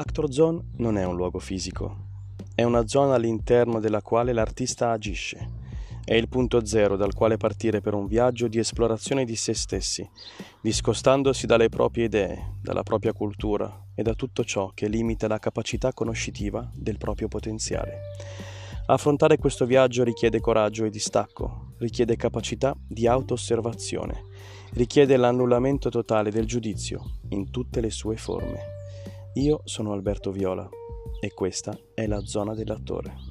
Actor Zone non è un luogo fisico, è una zona all'interno della quale l'artista agisce. È il punto zero dal quale partire per un viaggio di esplorazione di se stessi, discostandosi dalle proprie idee, dalla propria cultura e da tutto ciò che limita la capacità conoscitiva del proprio potenziale. Affrontare questo viaggio richiede coraggio e distacco, richiede capacità di auto-osservazione, richiede l'annullamento totale del giudizio in tutte le sue forme. Io sono Alberto Viola e questa è La Zona dell'Attore.